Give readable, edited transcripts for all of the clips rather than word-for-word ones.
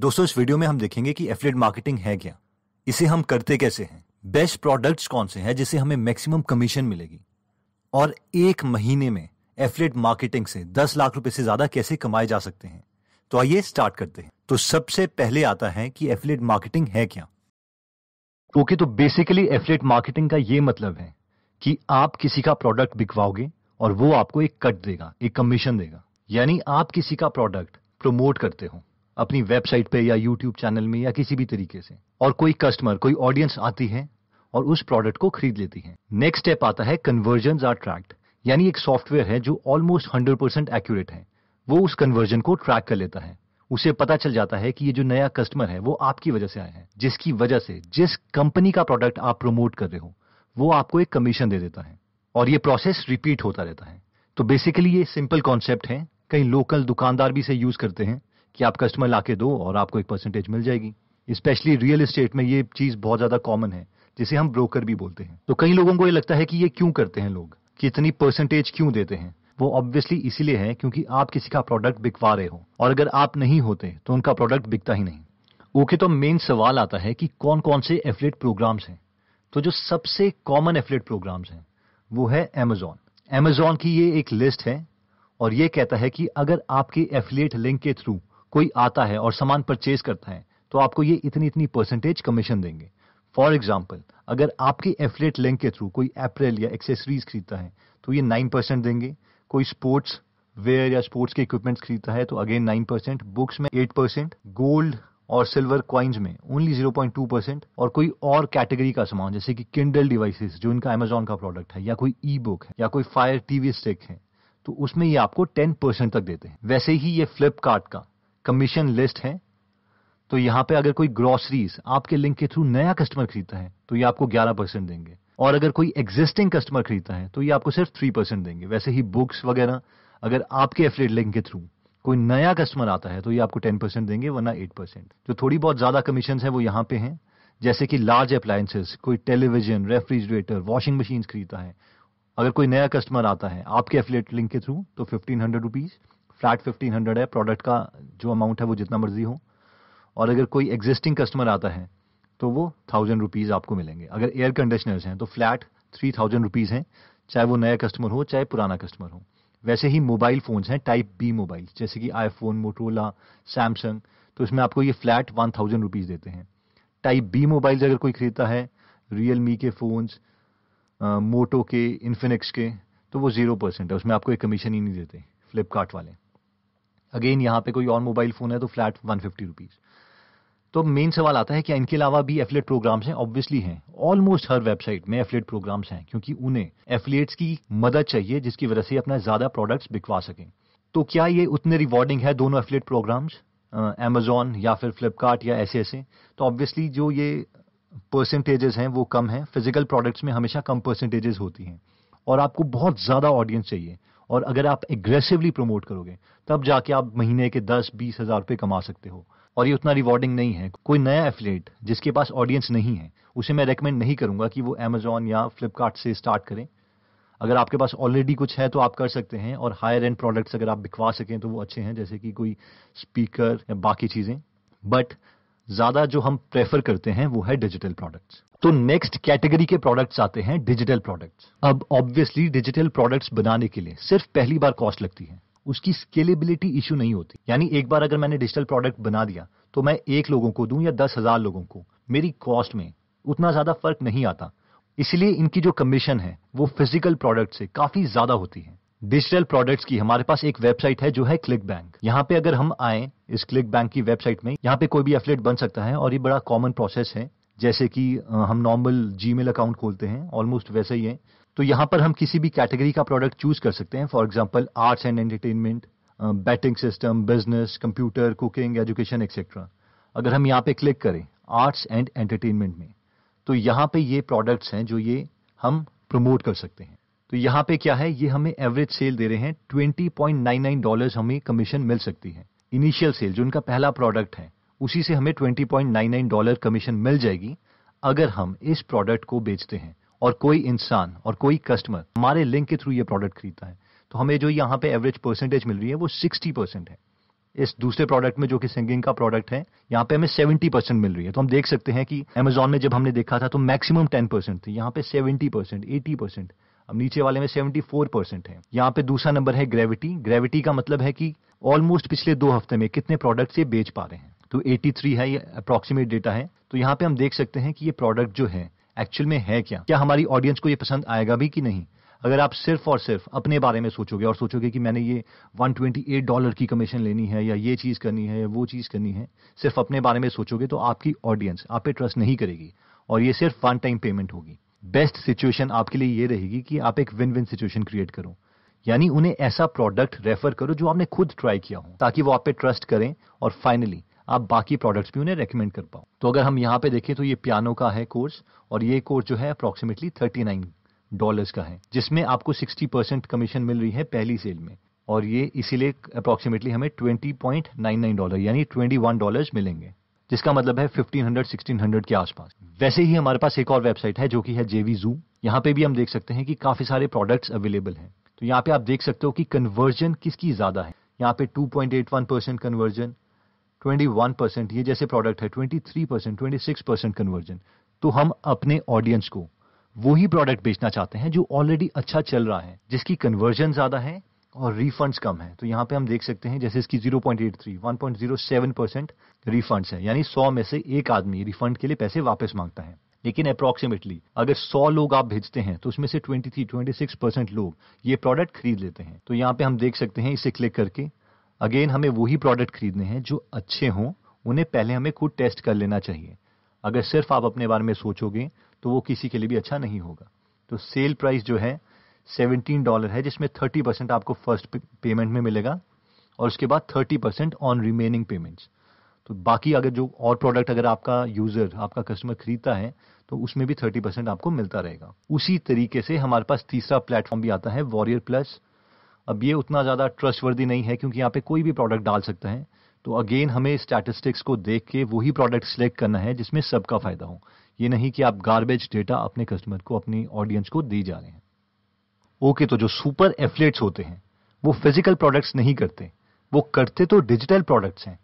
दोस्तों इस वीडियो में हम देखेंगे कि एफिलिएट मार्केटिंग है क्या, इसे हम करते कैसे हैं, बेस्ट प्रोडक्ट्स कौन से हैं जिसे हमें मैक्सिमम कमीशन मिलेगी और एक महीने में एफिलिएट मार्केटिंग से 10 लाख रुपए से ज्यादा कैसे कमाए जा सकते हैं। तो आइए स्टार्ट करते हैं। तो सबसे पहले आता है कि एफिलिएट मार्केटिंग है क्या। ओके, तो बेसिकली एफिलिएट मार्केटिंग का ये मतलब है कि आप किसी का प्रोडक्ट बिकवाओगे और वो आपको एक कट देगा, एक कमीशन देगा। यानी आप किसी का प्रोडक्ट प्रमोट करते हो अपनी वेबसाइट पे या यूट्यूब चैनल में या किसी भी तरीके से, और कोई कस्टमर, कोई ऑडियंस आती है और उस प्रोडक्ट को खरीद लेती है। नेक्स्ट स्टेप आता है कन्वर्जन आर ट्रैक्ट, यानी एक सॉफ्टवेयर है जो ऑलमोस्ट 100% एक्यूरेट है, वो उस कन्वर्जन को ट्रैक कर लेता है। उसे पता चल जाता है कि ये जो नया कस्टमर है वो आपकी वजह से आया है, जिसकी वजह से जिस कंपनी का प्रोडक्ट आप प्रमोट कर रहे हो वो आपको एक कमीशन दे देता है और ये प्रोसेस रिपीट होता रहता है। तो बेसिकली ये सिंपल कॉन्सेप्ट है, कई लोकल दुकानदार भी इसे यूज करते हैं कि आप कस्टमर लाके दो और आपको एक परसेंटेज मिल जाएगी। स्पेशली रियल एस्टेट में ये चीज बहुत ज्यादा कॉमन है, जिसे हम ब्रोकर भी बोलते हैं। तो कई लोगों को ये लगता है कि ये क्यों करते हैं लोग, कि इतनी परसेंटेज क्यों देते हैं। वो ऑब्वियसली इसीलिए है क्योंकि आप किसी का प्रोडक्ट बिकवा रहे हो और अगर आप नहीं होते तो उनका प्रोडक्ट बिकता ही नहीं। ओके, तो मेन सवाल आता है कि कौन कौन से एफिलिएट प्रोग्राम्स हैं। तो जो सबसे कॉमन एफिलिएट प्रोग्राम्स हैं वो है Amazon। Amazon की ये एक लिस्ट है और ये कहता है कि अगर आपके एफिलिएट लिंक के थ्रू कोई आता है और सामान परचेज करता है तो आपको ये इतनी इतनी परसेंटेज कमीशन देंगे। फॉर एग्जाम्पल, अगर आपके एफिलिएट लिंक के थ्रू कोई एप्पल या एक्सेसरीज खरीदता है तो ये 9% देंगे। कोई स्पोर्ट्स वेयर या स्पोर्ट्स के इक्विपमेंट्स खरीदता है तो अगेन 9%, बुक्स में 8%, गोल्ड और सिल्वर कॉइन्स में ओनली 0.2%, और कोई और कैटेगरी का सामान जैसे कि किंडल डिवाइसेस जो इनका अमेजोन का प्रोडक्ट है, या कोई ई बुक है या कोई फायर टीवी स्टिक है, तो उसमें ये आपको 10% तक देते हैं। वैसे ही ये फ्लिपकार्ट का कमीशन लिस्ट है, तो यहाँ पे अगर कोई ग्रोसरीज आपके लिंक के थ्रू नया कस्टमर खरीदता है तो ये आपको 11% देंगे, और अगर कोई एग्जिस्टिंग कस्टमर खरीदता है तो ये आपको सिर्फ 3% देंगे। वैसे ही बुक्स वगैरह अगर आपके एफिलिएट लिंक के थ्रू कोई नया कस्टमर आता है तो ये आपको 10% देंगे, वरना 8%। जो थोड़ी बहुत ज्यादा कमीशन है वो यहाँ पे हैं, जैसे कि लार्ज अप्लायंसेस, कोई टेलीविजन, रेफ्रिजरेटर, वॉशिंग मशीन खरीदता है, अगर कोई नया कस्टमर आता है आपके एफिलिएट लिंक के थ्रू तो 1500 रुपीज़, फ्लैट 1500 है, प्रोडक्ट का जो अमाउंट है वो जितना मर्जी हो, और अगर कोई एग्जिस्टिंग कस्टमर आता है तो वो 1000 रुपीज़ आपको मिलेंगे। अगर एयर कंडीशनर्स हैं तो फ्लैट 3000 रुपीज़ हैं, चाहे वो नया कस्टमर हो चाहे पुराना कस्टमर हो। वैसे ही मोबाइल फ़ोन्स हैं, टाइप बी मोबाइल जैसे कि आईफोन, मोटरोला, सैमसंग, तो इसमें आपको ये फ्लैट 1000 रुपीज़ देते हैं। टाइप बी मोबाइल्स अगर कोई खरीदता है, रियलमी के फ़ोन्स, मोटो के, इन्फिनिक्स के, तो वो 0% है, उसमें आपको एक कमीशन ही नहीं देते फ्लिपकार्ट वाले। अगेन यहाँ पे कोई और मोबाइल फ़ोन है तो फ्लैट 150 रुपीज़। तो मेन सवाल आता है कि इनके अलावा भी एफिलिएट प्रोग्राम्स हैं। ऑब्वियसली हैं, ऑलमोस्ट हर वेबसाइट में एफिलिएट प्रोग्राम्स हैं क्योंकि उन्हें एफिलिएट्स की मदद चाहिए जिसकी वजह से अपना ज़्यादा प्रोडक्ट्स बिकवा सकें। तो क्या ये उतने रिवॉर्डिंग है दोनों एफिलिएट प्रोग्राम्स, Amazon या फिर फ्लिपकार्ट या ऐसे? तो ऑब्वियसली जो ये परसेंटेजेस हैं वो कम हैं, फिजिकल प्रोडक्ट्स में हमेशा कम परसेंटेजेस होती हैं और आपको बहुत ज़्यादा ऑडियंस चाहिए, और अगर आप एग्रेसिवली प्रमोट करोगे तब जाके आप महीने के 10-20 हज़ार रुपये कमा सकते हो, और ये उतना रिवॉर्डिंग नहीं है। कोई नया एफिलिएट जिसके पास ऑडियंस नहीं है उसे मैं रेकमेंड नहीं करूंगा कि वो Amazon या फ्लिपकार्ट से स्टार्ट करें। अगर आपके पास ऑलरेडी कुछ है तो आप कर सकते हैं, और हायर एंड प्रोडक्ट्स अगर आप बिकवा सकें तो वो अच्छे हैं, जैसे कि कोई स्पीकर या बाकी चीज़ें, बट ज़्यादा जो हम प्रेफर करते हैं वो है डिजिटल प्रोडक्ट्स। तो नेक्स्ट कैटेगरी के प्रोडक्ट्स आते हैं डिजिटल प्रोडक्ट्स। अब ऑब्वियसली डिजिटल प्रोडक्ट्स बनाने के लिए सिर्फ पहली बार कॉस्ट लगती है, उसकी स्केलेबिलिटी इश्यू नहीं होती। यानी एक बार अगर मैंने डिजिटल प्रोडक्ट बना दिया तो मैं 1 लोगों को दूं या 10,000 लोगों को, मेरी कॉस्ट में उतना ज़्यादा फर्क नहीं आता। इसलिए इनकी जो कमीशन है वो फिजिकल प्रोडक्ट से काफ़ी ज़्यादा होती है। डिजिटल प्रोडक्ट्स की हमारे पास एक वेबसाइट है जो है क्लिकबैंक। यहाँ पे अगर हम आए इस क्लिकबैंक की वेबसाइट में, यहाँ पे कोई भी एफिलिएट बन सकता है, और ये बड़ा कॉमन प्रोसेस है, जैसे कि हम नॉर्मल जीमेल अकाउंट खोलते हैं, ऑलमोस्ट वैसे ही है। तो यहाँ पर हम किसी भी कैटेगरी का प्रोडक्ट चूज कर सकते हैं, for example arts and entertainment, betting system, business, computer, cooking, education, etcetera. अगर हम यहाँ पे क्लिक करें आर्ट्स एंड एंटरटेनमेंट में, तो यहाँ पे ये प्रोडक्ट्स हैं जो ये हम प्रमोट कर सकते हैं। तो यहाँ पे क्या है, ये हमें एवरेज सेल दे रहे हैं $20.99 हमें कमीशन मिल सकती है। इनिशियल सेल जो उनका पहला प्रोडक्ट है उसी से हमें $20.99 कमीशन मिल जाएगी अगर हम इस प्रोडक्ट को बेचते हैं, और कोई इंसान और कोई कस्टमर हमारे लिंक के थ्रू ये प्रोडक्ट खरीदता है तो हमें जो यहाँ पे एवरेज परसेंटेज मिल रही है वो 60% है। इस दूसरे प्रोडक्ट में जो कि सिंगिंग का प्रोडक्ट है, यहाँ पे हमें 70% मिल रही है। तो हम देख सकते हैं कि अमेजॉन में जब हमने देखा था तो मैक्सिमम 10% थी, यहाँ पे 70%, 80%। अब नीचे वाले में 74% है। यहाँ पे दूसरा नंबर है ग्रेविटी। ग्रेविटी का मतलब है कि ऑलमोस्ट पिछले 2 हफ्ते में कितने प्रोडक्ट्स ये बेच पा रहे हैं, तो 83 है, ये अप्रॉक्सीमेट डेटा है। तो यहाँ पे हम देख सकते हैं कि ये प्रोडक्ट जो है एक्चुअल में है क्या, क्या हमारी ऑडियंस को ये पसंद आएगा भी कि नहीं। अगर आप सिर्फ और सिर्फ अपने बारे में सोचोगे और सोचोगे कि मैंने ये $128 की कमीशन लेनी है या ये चीज़ करनी है या वो चीज़ करनी है, सिर्फ अपने बारे में सोचोगे तो आपकी ऑडियंस आप पे ट्रस्ट नहीं करेगी और ये सिर्फ वन टाइम पेमेंट होगी। बेस्ट सिचुएशन आपके लिए ये रहेगी कि आप एक विन विन सिचुएशन क्रिएट करो, यानी उन्हें ऐसा प्रोडक्ट रेफर करो जो आपने खुद ट्राई किया हो, ताकि वो आप पे ट्रस्ट करें और फाइनली आप बाकी प्रोडक्ट्स भी उन्हें रेकमेंड कर पाओ। तो अगर हम यहाँ पे देखें तो ये पियानो का है कोर्स, और ये कोर्स जो है अप्रॉक्सीमेटली $39 का है, जिसमें आपको 60% कमीशन मिल रही है पहली सेल में, और ये इसीलिए अप्रॉक्सीमेटली हमें $20.99 यानी $21 मिलेंगे, जिसका मतलब है 1500-1600 के आसपास। वैसे ही हमारे पास एक और वेबसाइट है जो कि है JVZoo। यहाँ पे भी हम देख सकते हैं कि काफी सारे प्रोडक्ट्स अवेलेबल हैं। तो यहाँ पे आप देख सकते हो कि कन्वर्जन किसकी ज्यादा है। यहाँ पे 2.81% कन्वर्जन, 21% ये जैसे प्रोडक्ट है, 23%, 26% कन्वर्जन। तो हम अपने ऑडियंस को वही प्रोडक्ट बेचना चाहते हैं जो ऑलरेडी अच्छा चल रहा है, जिसकी कन्वर्जन ज्यादा है और रिफंड्स कम है। तो यहाँ पे हम देख सकते हैं जैसे इसकी 0.83, 1.07% रिफंड्स है, यानी 100 में से एक आदमी रिफंड के लिए पैसे वापस मांगता है। लेकिन अप्रॉक्सीमेटली अगर 100 लोग आप भेजते हैं तो उसमें से 23-26% लोग ये प्रोडक्ट खरीद लेते हैं। तो यहाँ पे हम देख सकते हैं इसे क्लिक करके अगेन हमें वही प्रोडक्ट खरीदने हैं जो अच्छे हों, उन्हें पहले हमें खुद टेस्ट कर लेना चाहिए। अगर सिर्फ आप अपने बारे में सोचोगे तो वो किसी के लिए भी अच्छा नहीं होगा। तो सेल प्राइस जो है $17 है, जिसमें 30% आपको फर्स्ट पेमेंट में मिलेगा और उसके बाद 30% ऑन रिमेनिंग पेमेंट्स। तो बाकी अगर जो और प्रोडक्ट अगर आपका यूज़र, आपका कस्टमर खरीदता है तो उसमें भी 30% आपको मिलता रहेगा। उसी तरीके से हमारे पास तीसरा प्लेटफॉर्म भी आता है, वॉरियर प्लस। अब ये उतना ज़्यादा ट्रस्टवर्दी नहीं है क्योंकि यहाँ पे कोई भी प्रोडक्ट डाल सकता है। तो अगेन हमें स्टैटिस्टिक्स को देख के वही प्रोडक्ट सेलेक्ट करना है जिसमें सबका फ़ायदा हो, ये नहीं कि आप गार्बेज डेटा अपने कस्टमर को, अपनी ऑडियंस को दी जा रहे हैं। ओके, तो जो सुपर एफिलिएट्स होते हैं वो फिजिकल प्रोडक्ट्स नहीं करते, वो करते तो डिजिटल प्रोडक्ट्स हैं,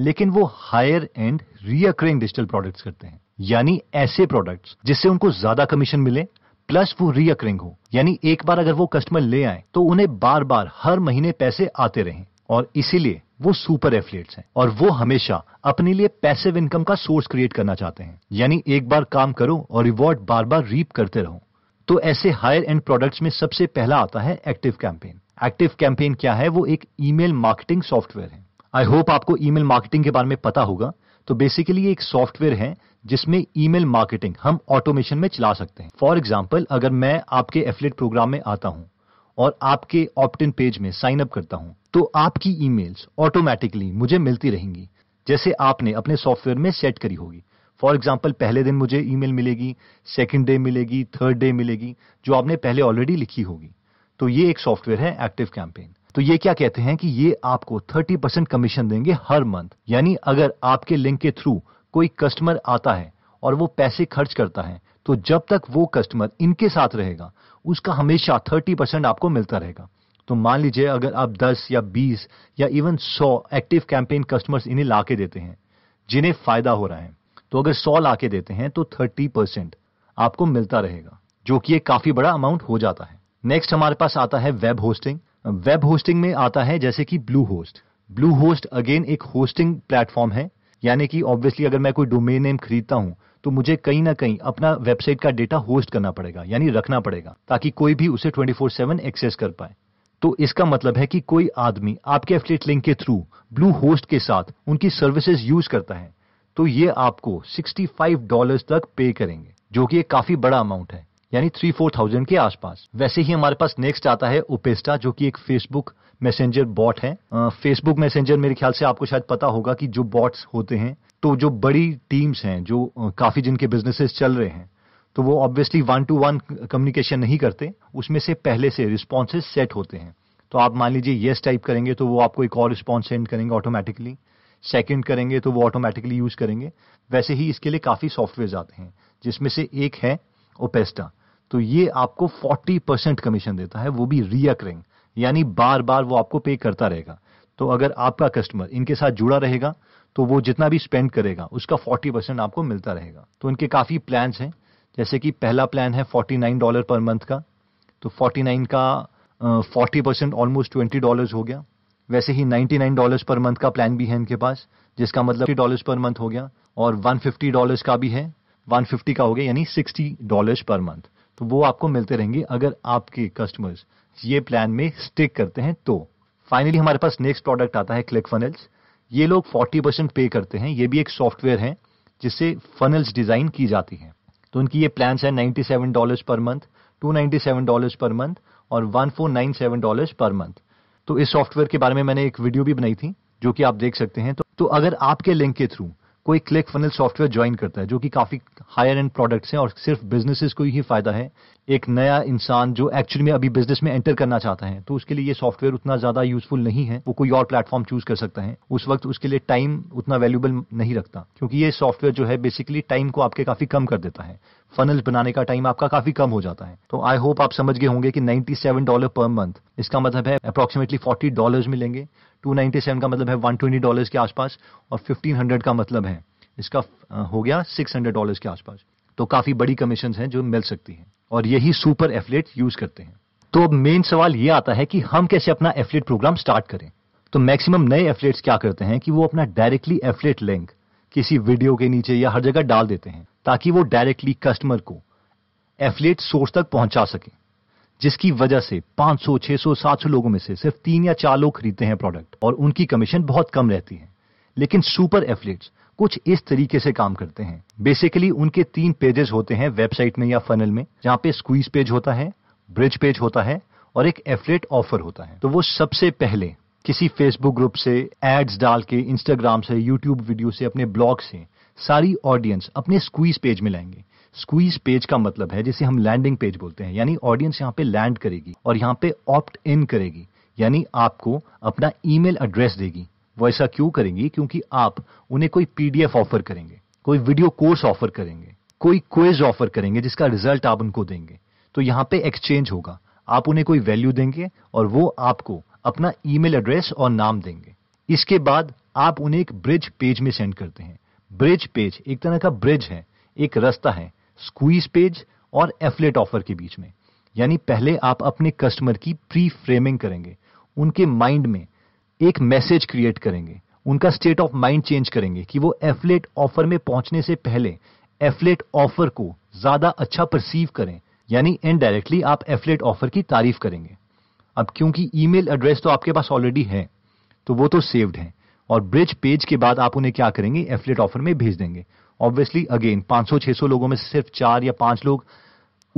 लेकिन वो higher and recurring digital products करते हैं, यानी ऐसे प्रोडक्ट्स जिससे उनको ज्यादा कमीशन मिले प्लस वो रिकरिंग हो, यानी एक बार अगर वो कस्टमर ले आए तो उन्हें बार बार हर महीने पैसे आते रहें, और इसीलिए वो सुपर एफिलिएट्स हैं। और वो हमेशा अपने लिए पैसिव इनकम का सोर्स क्रिएट करना चाहते हैं, यानी एक बार काम करो और रिवॉर्ड बार बार रीप करते रहो। तो ऐसे हायर एंड प्रोडक्ट्स में सबसे पहला आता है एक्टिव कैंपेन। एक्टिव कैंपेन क्या है? वो एक ईमेल मार्केटिंग सॉफ्टवेयर है। आई होप आपको ईमेल मार्केटिंग के बारे में पता होगा। तो बेसिकली एक सॉफ्टवेयर है जिसमें ईमेल मार्केटिंग हम ऑटोमेशन में चला सकते हैं। फॉर एग्जाम्पल, अगर मैं आपके एफिलिएट प्रोग्राम में आता हूं और आपके ऑप्ट इन पेज में साइन अप करता हूं तो आपकी ईमेल्स ऑटोमेटिकली मुझे मिलती रहेंगी जैसे आपने अपने सॉफ्टवेयर में सेट करी होगी। फॉर एग्जाम्पल, पहले दिन मुझे ईमेल मिलेगी, सेकंड डे मिलेगी, थर्ड डे मिलेगी, जो आपने पहले ऑलरेडी लिखी होगी। तो ये एक सॉफ्टवेयर है एक्टिव कैंपेन। तो ये क्या कहते हैं कि ये आपको 30% कमीशन देंगे हर मंथ, यानी अगर आपके लिंक के थ्रू कोई कस्टमर आता है और वो पैसे खर्च करता है तो जब तक वो कस्टमर इनके साथ रहेगा उसका हमेशा 30% आपको मिलता रहेगा। तो मान लीजिए अगर आप 10 या 20 या इवन 100 एक्टिव कैंपेन कस्टमर्स इन्हें ला के देते हैं जिन्हें फायदा हो रहा है, तो अगर 100 ला के देते हैं तो 30% आपको मिलता रहेगा, जो कि एक काफी बड़ा अमाउंट हो जाता है। नेक्स्ट हमारे पास आता है वेब होस्टिंग। वेब होस्टिंग में आता है जैसे कि Bluehost. Bluehost again एक होस्टिंग प्लेटफॉर्म है, यानी कि ऑब्वियसली अगर मैं कोई डोमेन नेम खरीदता हूं तो मुझे कहीं ना कहीं अपना वेबसाइट का डेटा होस्ट करना पड़ेगा, यानी रखना पड़ेगा, ताकि कोई भी उसे 24/7 एक्सेस कर पाए। तो इसका मतलब है कि कोई आदमी आपके एफिलिएट लिंक के थ्रू ब्लू होस्ट के साथ उनकी सर्विसेज यूज करता है तो ये आपको $65 तक पे करेंगे, जो कि एक काफी बड़ा अमाउंट है, यानी 3-4 थाउजेंड के आसपास। वैसे ही हमारे पास नेक्स्ट आता है ओपेस्टा, जो कि एक फेसबुक मैसेंजर बॉट है। फेसबुक मैसेंजर मेरे ख्याल से आपको शायद पता होगा कि जो बॉट्स होते हैं तो जो बड़ी टीम्स हैं, जो काफी जिनके बिजनेसेस चल रहे हैं, तो वो ऑब्वियसली 1-to-1 कम्युनिकेशन नहीं करते, उसमें से पहले से रिस्पॉन्सेज सेट होते हैं। तो आप मान लीजिए येस टाइप करेंगे तो वो आपको एक और रिस्पॉन्स सेंड करेंगे ऑटोमेटिकली, सेकंड करेंगे तो वो ऑटोमेटिकली यूज करेंगे। वैसे ही इसके लिए काफी सॉफ्टवेयर्स आते हैं, जिसमें से एक है ओपेस्टा। तो ये आपको 40% कमीशन देता है, वो भी रिकरिंग, यानी बार बार वो आपको पे करता रहेगा। तो अगर आपका कस्टमर इनके साथ जुड़ा रहेगा तो वो जितना भी स्पेंड करेगा उसका 40% आपको मिलता रहेगा। तो इनके काफ़ी प्लान्स हैं, जैसे कि पहला प्लान है $49 पर मंथ का, तो 49 का 40% ऑलमोस्ट $20 हो गया। वैसे ही $99 पर मंथ का प्लान भी है इनके पास, जिसका मतलब $50 पर मंथ हो गया, और $150 का भी है, 150 का हो गया यानी $60 पर मंथ। तो वो आपको मिलते रहेंगे अगर आपके कस्टमर्स ये प्लान में स्टिक करते हैं। तो फाइनली हमारे पास नेक्स्ट प्रोडक्ट आता है क्लिकफनल्स। ये लोग 40% पे करते हैं। ये भी एक सॉफ्टवेयर है जिससे फनल्स डिज़ाइन की जाती हैं। तो उनकी ये प्लान्स हैं $97 पर मंथ, $297 पर मंथ और $1497 पर मंथ। तो इस सॉफ्टवेयर के बारे में मैंने एक वीडियो भी बनाई थी जो कि आप देख सकते हैं। तो अगर आपके लिंक के थ्रू कोई क्लिक फनल सॉफ्टवेयर ज्वाइन करता है, जो कि काफ़ी हायर एंड प्रोडक्ट्स हैं और सिर्फ बिजनेसेस को ही फायदा है, एक नया इंसान जो एक्चुअली में अभी बिजनेस में एंटर करना चाहता है, तो उसके लिए ये सॉफ्टवेयर उतना ज़्यादा यूजफुल नहीं है। वो कोई और प्लेटफॉर्म चूज कर सकता है, उस वक्त उसके लिए टाइम उतना वैल्यूबल नहीं रखता, क्योंकि ये सॉफ्टवेयर जो है बेसिकली टाइम को आपके काफ़ी कम कर देता है। फनल्स बनाने का टाइम आपका काफ़ी कम हो जाता है। तो आई होप आप समझ गए होंगे कि $97 पर मंथ, इसका मतलब है अप्रॉक्सीमेटली $40 मिलेंगे, 297 का मतलब है $120 के आसपास और 1500 का मतलब है इसका हो गया $600 के आसपास। तो काफ़ी बड़ी कमीशंस हैं जो मिल सकती हैं और यही सुपर एफिलिएट यूज़ करते हैं। तो अब मेन सवाल ये आता है कि हम कैसे अपना एफिलिएट प्रोग्राम स्टार्ट करें। तो मैक्सिमम नए एफिलिएट्स क्या करते हैं कि वो अपना डायरेक्टली एफिलिएट लिंक किसी वीडियो के नीचे या हर जगह डाल देते हैं ताकि वो डायरेक्टली कस्टमर को एफिलिएट सोर्स तक पहुंचा सकें, जिसकी वजह से 500, 600, 700 लोगों में से सिर्फ 3 या 4 लोग खरीदते हैं प्रोडक्ट और उनकी कमीशन बहुत कम रहती है। लेकिन सुपर एफिलिएट्स कुछ इस तरीके से काम करते हैं। बेसिकली उनके 3 पेजेस होते हैं वेबसाइट में या फनल में, जहाँ पे स्क्वीज पेज होता है, ब्रिज पेज होता है और एक एफिलिएट ऑफर होता है। तो वो सबसे पहले किसी फेसबुक ग्रुप से एड्स डाल के, इंस्टाग्राम से, यूट्यूब वीडियो से, अपने ब्लॉग से सारी ऑडियंस अपने स्क्वीज पेज में लाएंगे। स्क्वीज पेज का मतलब है जिसे हम लैंडिंग पेज बोलते हैं, यानी ऑडियंस यहाँ पे लैंड करेगी और यहाँ पे ऑप्ट इन करेगी, यानी आपको अपना ईमेल एड्रेस देगी। वो ऐसा क्यों करेंगी? क्योंकि आप उन्हें कोई PDF ऑफर करेंगे, कोई वीडियो कोर्स ऑफर करेंगे, कोई क्विज ऑफर करेंगे जिसका रिजल्ट आप उनको देंगे। तो यहाँ पे एक्सचेंज होगा, आप उन्हें कोई वैल्यू देंगे और वो आपको अपना ईमेल एड्रेस और नाम देंगे। इसके बाद आप उन्हें एक ब्रिज पेज में सेंड करते हैं। ब्रिज पेज एक तरह का ब्रिज है, एक रास्ता है स्क्वीज पेज और एफिलिएट ऑफर के बीच में। यानी पहले आप अपने कस्टमर की प्री फ्रेमिंग करेंगे, उनके माइंड में एक मैसेज क्रिएट करेंगे, उनका स्टेट ऑफ माइंड चेंज करेंगे कि वो एफिलिएट ऑफर में पहुंचने से पहले एफिलिएट ऑफर को ज़्यादा अच्छा परसीव करें। यानी इनडायरेक्टली आप एफिलिएट ऑफर की तारीफ करेंगे। अब क्योंकि ईमेल एड्रेस तो आपके पास ऑलरेडी है तो वो तो सेव्ड है, और ब्रिज पेज के बाद आप उन्हें क्या करेंगे? एफिलिएट ऑफर में भेज देंगे। ऑब्वियसली अगेन 500-600 लोगों में सिर्फ 4 या 5 लोग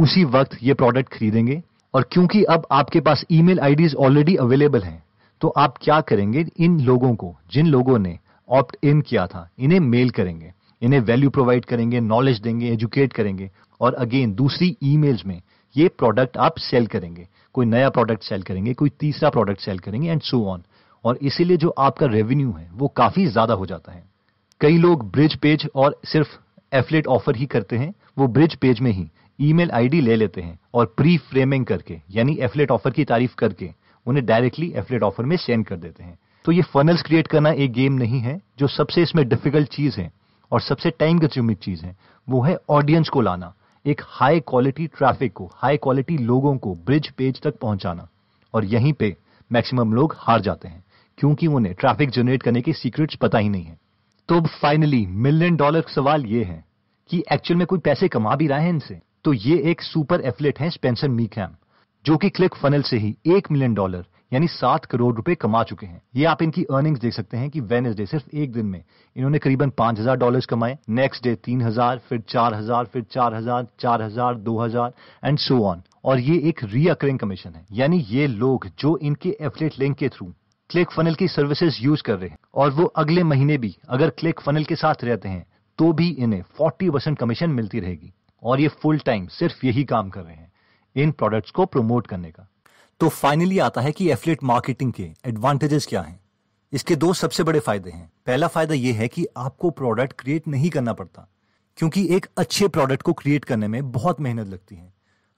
उसी वक्त ये प्रोडक्ट खरीदेंगे। और क्योंकि अब आपके पास ईमेल आईडीज ऑलरेडी अवेलेबल हैं, तो आप क्या करेंगे? इन लोगों को, जिन लोगों ने ऑप्ट इन किया था, इन्हें मेल करेंगे, इन्हें वैल्यू प्रोवाइड करेंगे, नॉलेज देंगे, एजुकेट करेंगे और अगेन दूसरी ईमेल्स में ये प्रोडक्ट आप सेल करेंगे। कोई नया प्रोडक्ट सेल करेंगे, कोई तीसरा प्रोडक्ट सेल करेंगे एंड सो ऑन। और इसीलिए जो आपका रेवेन्यू है वो काफ़ी ज़्यादा हो जाता है। कई लोग ब्रिज पेज और सिर्फ एफिलिएट ऑफर ही करते हैं, वो ब्रिज पेज में ही ईमेल आईडी ले लेते हैं और प्री फ्रेमिंग करके यानी एफिलिएट ऑफर की तारीफ करके उन्हें डायरेक्टली एफिलिएट ऑफर में सेंड कर देते हैं। तो ये फनल्स क्रिएट करना एक गेम नहीं है। जो सबसे इसमें डिफिकल्ट चीज़ है और सबसे टाइम कंज्यूमिंग चीज़ है वो है ऑडियंस को लाना, एक हाई क्वालिटी ट्रैफिक को, हाई क्वालिटी लोगों को ब्रिज पेज तक पहुंचाना। और यहीं पे मैक्सिमम लोग हार जाते हैं क्योंकि उन्हें ट्रैफिक जनरेट करने के सीक्रेट्स पता ही नहीं है। तो अब फाइनली $1 मिलियन सवाल ये है कि एक्चुअल में कोई पैसे कमा भी रहा है इनसे? तो ये एक सुपर एफिलिएट है स्पेंसर मीकैम, जो कि क्लिकफनल से ही $1 मिलियन यानी 7 करोड़ रुपए कमा चुके हैं। ये आप इनकी अर्निंग्स देख सकते हैं कि वेडनेसडे सिर्फ एक दिन में इन्होंने करीबन $5000 कमाए, नेक्स्ट डे 3000, फिर 4000, फिर 4000, 4000, 2000 एंड सो ऑन। और ये एक रीअकरिंग कमीशन है, यानी ये लोग जो इनके एफिलिएट लिंक के थ्रू क्लिकफनल की सर्विसेज यूज कर रहे हैं और वो अगले महीने भी अगर क्लिकफनल के साथ रहते हैं तो भी इन्हें 40% कमीशन मिलती रहेगी। और ये फुल टाइम सिर्फ यही काम कर रहे हैं, इन प्रोडक्ट्स को प्रमोट करने का। तो फाइनली आता है कि एफिलिएट मार्केटिंग के एडवांटेजेस क्या हैं। इसके 2 सबसे बड़े फायदे हैं। पहला फायदा ये है कि आपको प्रोडक्ट क्रिएट नहीं करना पड़ता, क्योंकि एक अच्छे प्रोडक्ट को क्रिएट करने में बहुत मेहनत लगती है।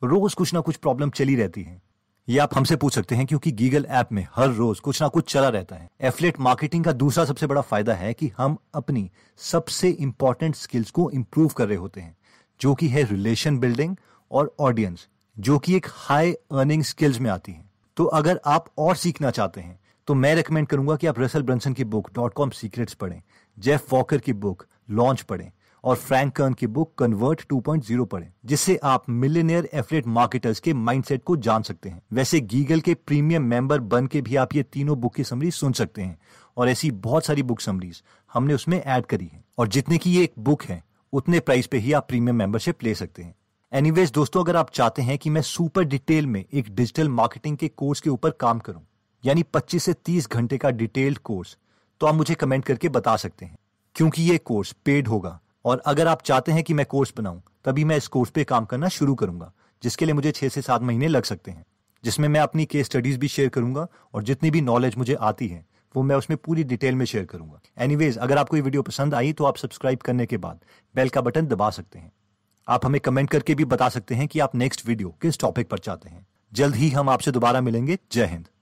रोज कुछ ना कुछ प्रॉब्लम चली रहती है। ये आप हमसे पूछ सकते हैं क्योंकि गीगल ऐप में हर रोज कुछ ना कुछ चला रहता है। एफिलिएट मार्केटिंग का दूसरा सबसे बड़ा फायदा है कि हम अपनी सबसे इंपॉर्टेंट स्किल्स को इम्प्रूव कर रहे होते हैं, जो कि है रिलेशन बिल्डिंग और ऑडियंस, जो कि एक हाई अर्निंग स्किल्स में आती है। तो अगर आप और सीखना चाहते हैं तो मैं रेकमेंड करूंगा कि आप रसल ब्रंसन की बुक .com सीक्रेट्स पढ़ें, जेफ वॉकर की बुक लॉन्च पढ़ें और फ्रैंक कर्न की बुक कन्वर्ट 2.0 पढ़ें, जिससे आप मिलियनेयर एफिलिएट मार्केटर्स के माइंडसेट को जान सकते हैं। वैसे गीगल के प्रीमियम मेंबर बन के भी आप ये तीनों बुक की समरी सुन सकते हैं और ऐसी बहुत सारी बुक समरीज हमने उसमें ऐड करी है और जितने की ये एक बुक है उतने प्राइस पे ही आप प्रीमियम मेंबरशिप ले सकते हैं। एनीवेज दोस्तों, अगर आप चाहते हैं कि मैं सुपर डिटेल में एक डिजिटल मार्केटिंग के कोर्स के ऊपर काम करूं, यानी 25 से 30 घंटे का डिटेल्ड कोर्स, तो आप मुझे कमेंट करके बता सकते हैं, क्योंकि ये कोर्स पेड होगा। और अगर आप चाहते हैं कि मैं कोर्स बनाऊं, तभी मैं इस कोर्स पे काम करना शुरू करूंगा, जिसके लिए मुझे 6 से 7 महीने लग सकते हैं, जिसमें मैं अपनी केस स्टडीज भी शेयर करूंगा और जितनी भी नॉलेज मुझे आती है वो मैं उसमें पूरी डिटेल में शेयर करूंगा। एनीवेज, अगर आपको ये वीडियो पसंद आई तो आप सब्सक्राइब करने के बाद बेल का बटन दबा सकते हैं। आप हमें कमेंट करके भी बता सकते हैं कि आप नेक्स्ट वीडियो किस टॉपिक पर चाहते हैं। जल्द ही हम आपसे दोबारा मिलेंगे। जय हिंद।